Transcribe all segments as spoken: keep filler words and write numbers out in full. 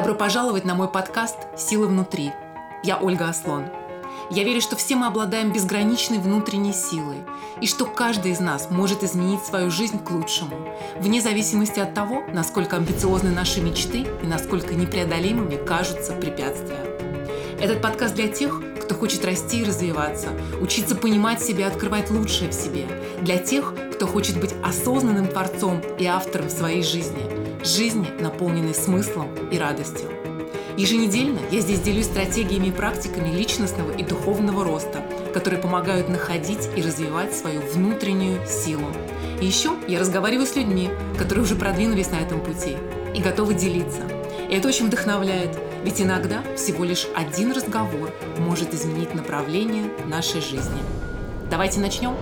Добро пожаловать на мой подкаст «Сила внутри». Я Ольга Ослон. Я верю, что все мы обладаем безграничной внутренней силой, и что каждый из нас может изменить свою жизнь к лучшему, вне зависимости от того, насколько амбициозны наши мечты и насколько непреодолимыми кажутся препятствия. Этот подкаст для тех, кто хочет расти и развиваться, учиться понимать себя, открывать лучшее в себе. Для тех, кто хочет быть осознанным творцом и автором своей жизни. Жизни, наполненной смыслом и радостью. Еженедельно я здесь делюсь стратегиями и практиками личностного и духовного роста, которые помогают находить и развивать свою внутреннюю силу. И еще я разговариваю с людьми, которые уже продвинулись на этом пути и готовы делиться. И это очень вдохновляет, ведь иногда всего лишь один разговор может изменить направление нашей жизни. Давайте начнем!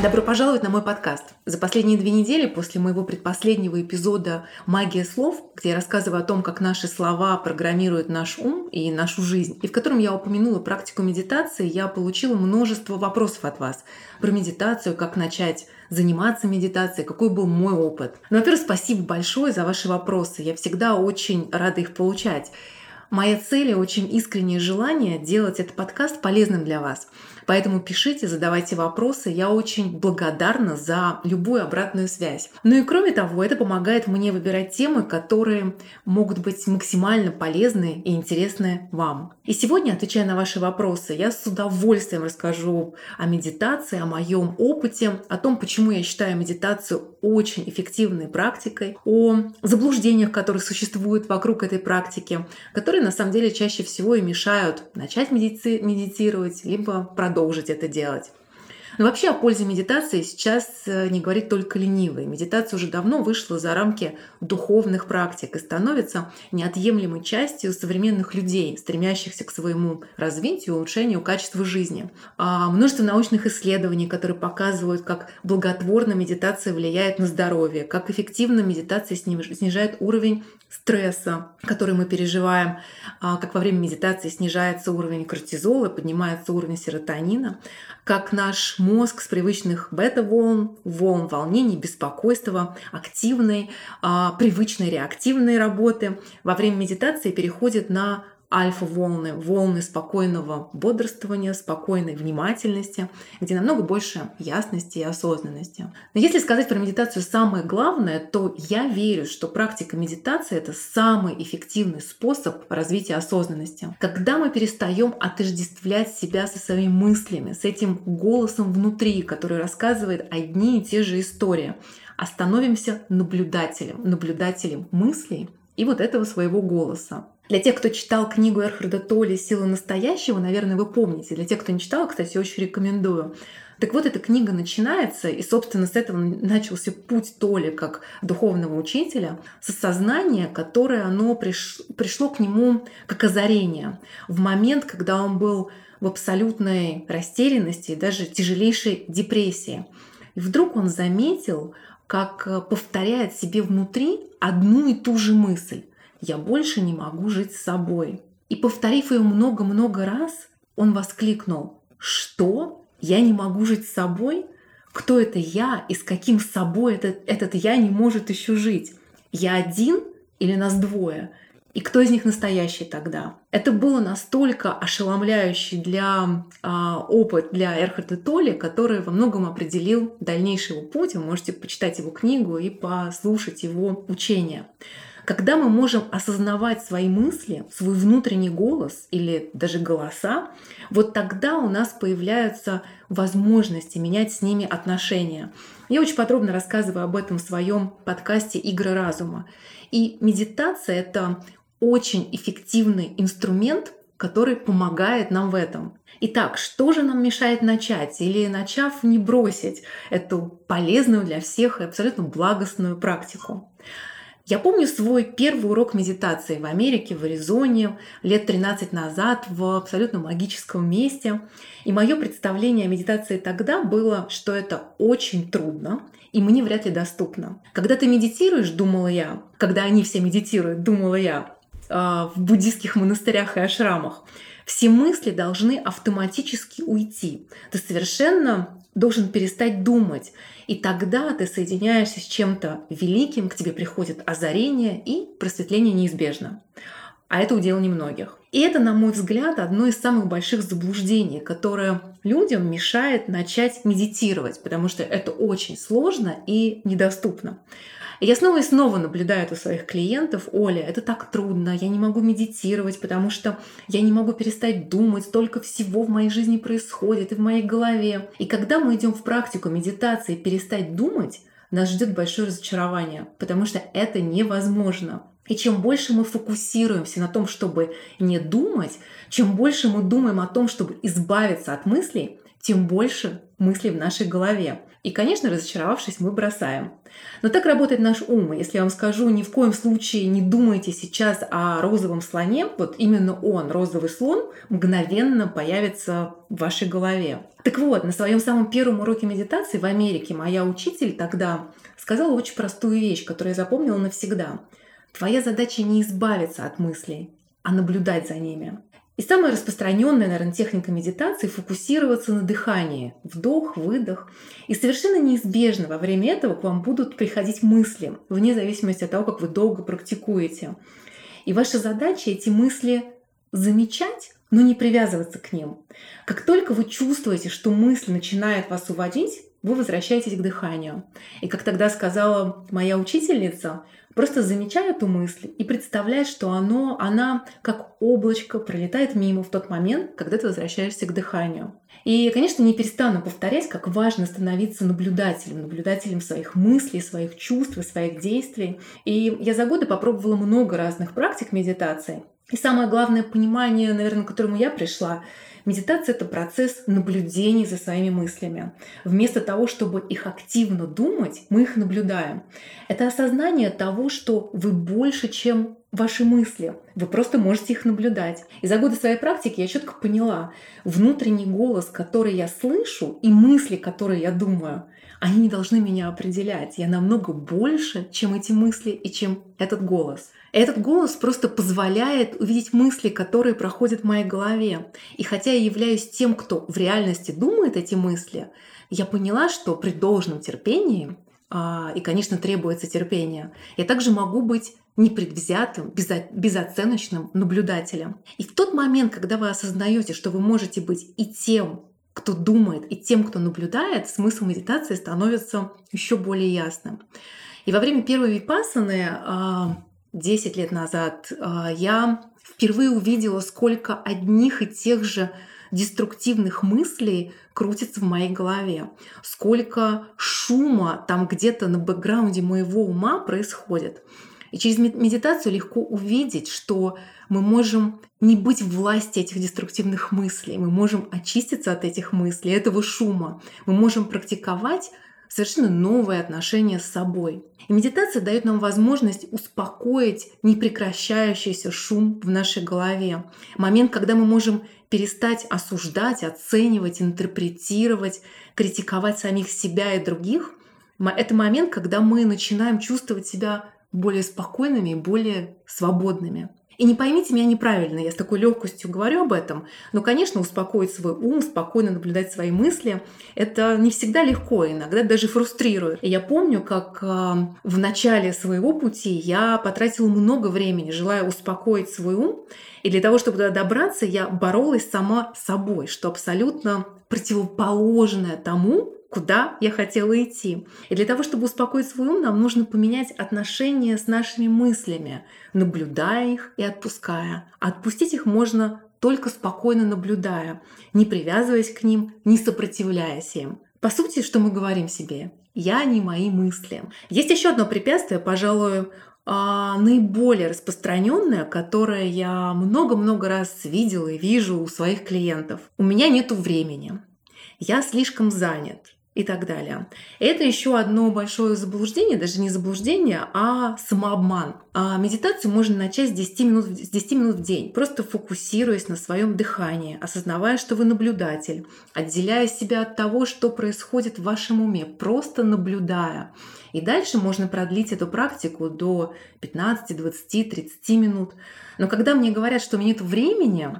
Добро пожаловать на мой подкаст. За последние две недели после моего предпоследнего эпизода «Магия слов», где я рассказываю о том, как наши слова программируют наш ум и нашу жизнь, и в котором я упомянула практику медитации, я получила множество вопросов от вас про медитацию, как начать заниматься медитацией, какой был мой опыт. Ну, во-первых, спасибо большое за ваши вопросы. Я всегда очень рада их получать. Моя цель и очень искреннее желание делать этот подкаст полезным для вас. Поэтому пишите, задавайте вопросы. Я очень благодарна за любую обратную связь. Ну и кроме того, это помогает мне выбирать темы, которые могут быть максимально полезны и интересны вам. И сегодня, отвечая на ваши вопросы, я с удовольствием расскажу о медитации, о моем опыте, о том, почему я считаю медитацию очень эффективной практикой, о заблуждениях, которые существуют вокруг этой практики, которые на самом деле чаще всего и мешают начать медици- медитировать, либо продолжить. продолжить это делать. Но вообще о пользе медитации сейчас не говорит только ленивый. Медитация уже давно вышла за рамки духовных практик и становится неотъемлемой частью современных людей, стремящихся к своему развитию и улучшению качества жизни. А множество научных исследований, которые показывают, как благотворно медитация влияет на здоровье, как эффективно медитация снижает уровень стресса, который мы переживаем, как во время медитации снижается уровень кортизола, поднимается уровень серотонина, как наш мозг с привычных бета-волн, волн волнений, беспокойства, активной, а, привычной реактивной работы во время медитации переходит на альфа-волны, волны спокойного бодрствования, спокойной внимательности, где намного больше ясности и осознанности. Но если сказать про медитацию самое главное, то я верю, что практика медитации — это самый эффективный способ развития осознанности. Когда мы перестаем отождествлять себя со своими мыслями, с этим голосом внутри, который рассказывает одни и те же истории, а становимся наблюдателем, наблюдателем мыслей и вот этого своего голоса. Для тех, кто читал книгу Эккхарта Толле «Сила настоящего», наверное, вы помните. Для тех, кто не читал, кстати, очень рекомендую. Так вот, эта книга начинается, и, собственно, с этого начался путь Толле как духовного учителя, с осознания, которое оно приш... пришло к нему как озарение. В момент, когда он был в абсолютной растерянности и даже тяжелейшей депрессии. И вдруг он заметил, как повторяет себе внутри одну и ту же мысль. «Я больше не могу жить с собой». И, повторив ее много-много раз, он воскликнул: «Что? Я не могу жить с собой? Кто это я и с каким собой этот, этот я не может еще жить? Я один или нас двое? И кто из них настоящий тогда?» Это было настолько ошеломляющий для а, опыт для Эккхарта Толле, который во многом определил дальнейший его путь. Вы можете почитать его книгу и послушать его учение. Когда мы можем осознавать свои мысли, свой внутренний голос или даже голоса, вот тогда у нас появляются возможности менять с ними отношения. Я очень подробно рассказываю об этом в своем подкасте «Игры разума». И медитация — это очень эффективный инструмент, который помогает нам в этом. Итак, что же нам мешает начать или, начав, не бросить эту полезную для всех и абсолютно благостную практику? Я помню свой первый урок медитации в Америке, в Аризоне, лет тринадцать назад, в абсолютно магическом месте. И мое представление о медитации тогда было, что это очень трудно и мне вряд ли доступно. Когда ты медитируешь, думала я, когда они все медитируют, думала я, в буддийских монастырях и ашрамах, все мысли должны автоматически уйти. Ты совершенно должен перестать думать. И тогда ты соединяешься с чем-то великим, к тебе приходит озарение, и просветление неизбежно. А это удел немногих. И это, на мой взгляд, одно из самых больших заблуждений, которое людям мешает начать медитировать, потому что это очень сложно и недоступно. Я снова и снова наблюдаю это у своих клиентов. Оля, это так трудно, я не могу медитировать, потому что я не могу перестать думать, столько всего в моей жизни происходит и в моей голове. И когда мы идем в практику медитации перестать думать, нас ждет большое разочарование, потому что это невозможно. И чем больше мы фокусируемся на том, чтобы не думать, чем больше мы думаем о том, чтобы избавиться от мыслей, тем больше мыслей в нашей голове. И, конечно, разочаровавшись, мы бросаем. Но так работает наш ум. Если я вам скажу, ни в коем случае не думайте сейчас о розовом слоне, вот именно он, розовый слон, мгновенно появится в вашей голове. Так вот, на своем самом первом уроке медитации в Америке моя учитель тогда сказала очень простую вещь, которую я запомнила навсегда. Твоя задача не избавиться от мыслей, а наблюдать за ними. И самая распространенная, наверное, техника медитации — фокусироваться на дыхании. Вдох, выдох. И совершенно неизбежно во время этого к вам будут приходить мысли, вне зависимости от того, как вы долго практикуете. И ваша задача — эти мысли замечать, но не привязываться к ним. Как только вы чувствуете, что мысль начинает вас уводить, вы возвращаетесь к дыханию. И как тогда сказала моя учительница, просто замечай эту мысль и представляй, что оно, она как облачко пролетает мимо в тот момент, когда ты возвращаешься к дыханию. И, конечно, не перестану повторять, как важно становиться наблюдателем, наблюдателем своих мыслей, своих чувств, своих действий. И я за годы попробовала много разных практик медитации. И самое главное понимание, наверное, к которому я пришла, медитация — это процесс наблюдения за своими мыслями. Вместо того, чтобы их активно думать, мы их наблюдаем. Это осознание того, что вы больше, чем ваши мысли. Вы просто можете их наблюдать. И за годы своей практики я четко поняла, внутренний голос, который я слышу, и мысли, которые я думаю, они не должны меня определять. Я намного больше, чем эти мысли и чем этот голос. Этот голос просто позволяет увидеть мысли, которые проходят в моей голове. И хотя я являюсь тем, кто в реальности думает эти мысли, я поняла, что при должном терпении, и, конечно, требуется терпение, я также могу быть непредвзятым, безоценочным наблюдателем. И в тот момент, когда вы осознаете, что вы можете быть и тем, кто думает, и тем, кто наблюдает, смысл медитации становится еще более ясным. И во время первой випассаны десять лет назад я впервые увидела, сколько одних и тех же деструктивных мыслей крутится в моей голове, сколько шума там где-то на бэкграунде моего ума происходит. И через медитацию легко увидеть, что мы можем не быть в власти этих деструктивных мыслей, мы можем очиститься от этих мыслей, этого шума, мы можем практиковать совершенно новые отношения с собой. И медитация дает нам возможность успокоить непрекращающийся шум в нашей голове. Момент, когда мы можем перестать осуждать, оценивать, интерпретировать, критиковать самих себя и других. Это момент, когда мы начинаем чувствовать себя более спокойными и более свободными. И не поймите меня неправильно, я с такой легкостью говорю об этом, но, конечно, успокоить свой ум, спокойно наблюдать свои мысли, это не всегда легко, иногда даже фрустрирует. И я помню, как в начале своего пути я потратила много времени, желая успокоить свой ум, и для того, чтобы туда добраться, я боролась сама с собой, что абсолютно противоположное тому, куда я хотела идти. И для того, чтобы успокоить свой ум, нам нужно поменять отношения с нашими мыслями, наблюдая их и отпуская. Отпустить их можно только спокойно наблюдая, не привязываясь к ним, не сопротивляясь им. По сути, что мы говорим себе? Я не мои мысли. Есть еще одно препятствие, пожалуй, наиболее распространенное, которое я много-много раз видела и вижу у своих клиентов. У меня нету времени. Я слишком занят. И так далее. Это еще одно большое заблуждение, даже не заблуждение, а самообман. А медитацию можно начать с десяти минут, с десяти минут в день, просто фокусируясь на своем дыхании, осознавая, что вы наблюдатель, отделяя себя от того, что происходит в вашем уме, просто наблюдая. И дальше можно продлить эту практику до пятнадцати, двадцати, тридцати минут. Но когда мне говорят, что у меня нет времени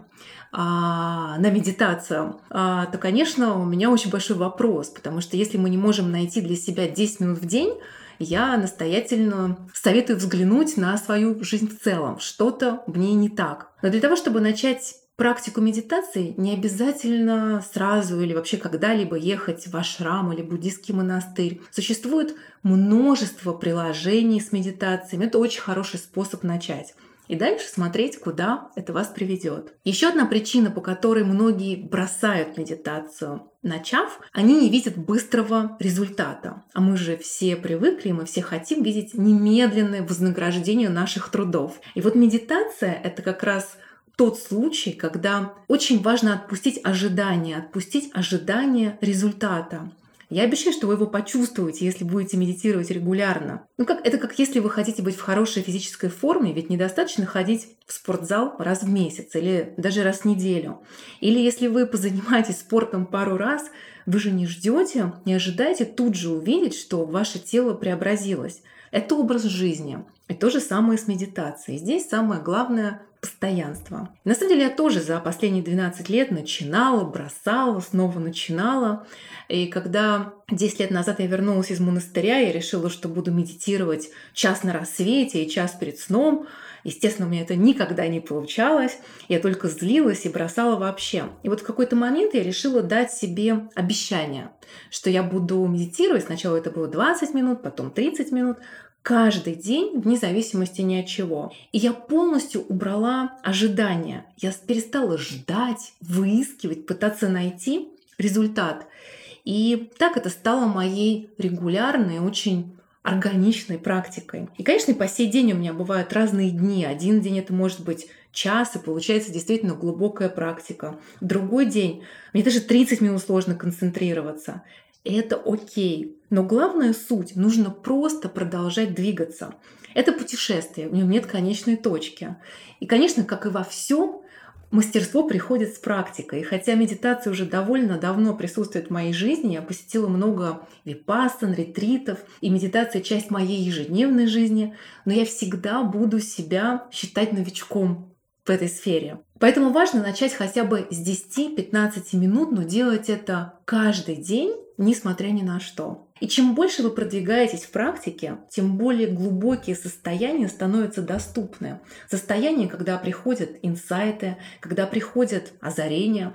а, на медитацию, а, то, конечно, у меня очень большой вопрос, потому что если мы не можем найти для себя десять минут в день, я настоятельно советую взглянуть на свою жизнь в целом. Что-то в ней не так. Но для того, чтобы начать практику медитации, не обязательно сразу или вообще когда-либо ехать в ашрам или буддийский монастырь. Существует множество приложений с медитациями. Это очень хороший способ начать. И дальше смотреть, куда это вас приведет. Еще одна причина, по которой многие бросают медитацию, начав, они не видят быстрого результата. А мы же все привыкли, мы все хотим видеть немедленное вознаграждение наших трудов. И вот медитация — это как раз тот случай, когда очень важно отпустить ожидания, отпустить ожидания результата. Я обещаю, что вы его почувствуете, если будете медитировать регулярно. Ну, как, это как если вы хотите быть в хорошей физической форме, ведь недостаточно ходить в спортзал раз в месяц или даже раз в неделю. Или если вы позанимаетесь спортом пару раз, вы же не ждете, не ожидаете тут же увидеть, что ваше тело преобразилось. Это образ жизни. И то же самое с медитацией. Здесь самое главное — постоянство. На самом деле я тоже за последние двенадцать лет начинала, бросала, снова начинала. И когда десять лет назад я вернулась из монастыря, я решила, что буду медитировать час на рассвете и час перед сном. Естественно, у меня это никогда не получалось. Я только злилась и бросала вообще. И вот в какой-то момент я решила дать себе обещание, что я буду медитировать. Сначала это было двадцать минут, потом тридцать минут. Каждый день, вне зависимости ни от чего. И я полностью убрала ожидания. Я перестала ждать, выискивать, пытаться найти результат. И так это стало моей регулярной, очень органичной практикой. И, конечно, по сей день у меня бывают разные дни. Один день это может быть час, и получается действительно глубокая практика. Другой день мне даже тридцать минут сложно концентрироваться. Это окей. Но главная суть — нужно просто продолжать двигаться. Это путешествие, в нем нет конечной точки. И, конечно, как и во всем, мастерство приходит с практикой. И хотя медитация уже довольно давно присутствует в моей жизни, я посетила много випассан, ретритов, и медитация — часть моей ежедневной жизни, но я всегда буду себя считать новичком в этой сфере. Поэтому важно начать хотя бы с десяти-пятнадцати минут, но делать это каждый день, несмотря ни на что. И чем больше вы продвигаетесь в практике, тем более глубокие состояния становятся доступны. Состояния, когда приходят инсайты, когда приходят озарения,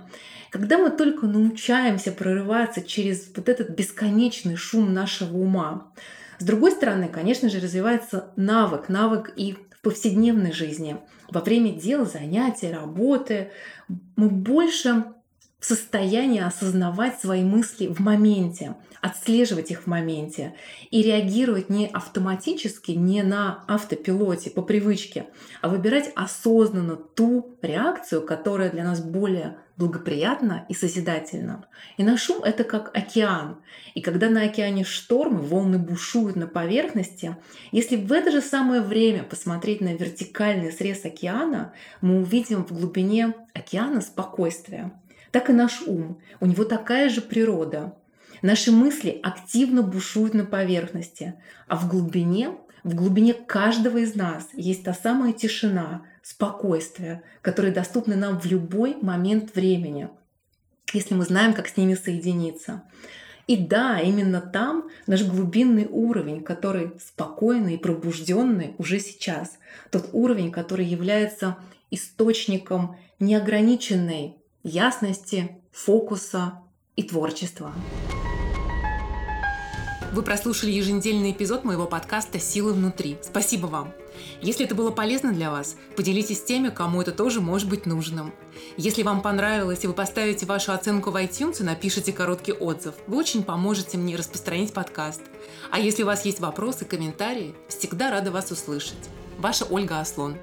когда мы только научаемся прорываться через вот этот бесконечный шум нашего ума. С другой стороны, конечно же, развивается навык, навык и в повседневной жизни. Во время дел, занятий, работы мы больше в состоянии осознавать свои мысли в моменте, отслеживать их в моменте и реагировать не автоматически, не на автопилоте, по привычке, а выбирать осознанно ту реакцию, которая для нас более благоприятна и созидательна. И наш ум — это как океан. И когда на океане штормы, волны бушуют на поверхности, если в это же самое время посмотреть на вертикальный срез океана, мы увидим в глубине океана спокойствие. Так и наш ум. У него такая же природа. Наши мысли активно бушуют на поверхности. А в глубине, в глубине каждого из нас есть та самая тишина, спокойствие, которые доступны нам в любой момент времени, если мы знаем, как с ними соединиться. И да, именно там наш глубинный уровень, который спокойный и пробужденный уже сейчас. Тот уровень, который является источником неограниченной ясности, фокуса и творчества. Вы прослушали еженедельный эпизод моего подкаста «Силы внутри». Спасибо вам! Если это было полезно для вас, поделитесь с теми, кому это тоже может быть нужным. Если вам понравилось и вы поставите вашу оценку в iTunes и напишите короткий отзыв, вы очень поможете мне распространить подкаст. А если у вас есть вопросы, комментарии, всегда рада вас услышать. Ваша Ольга Ослон.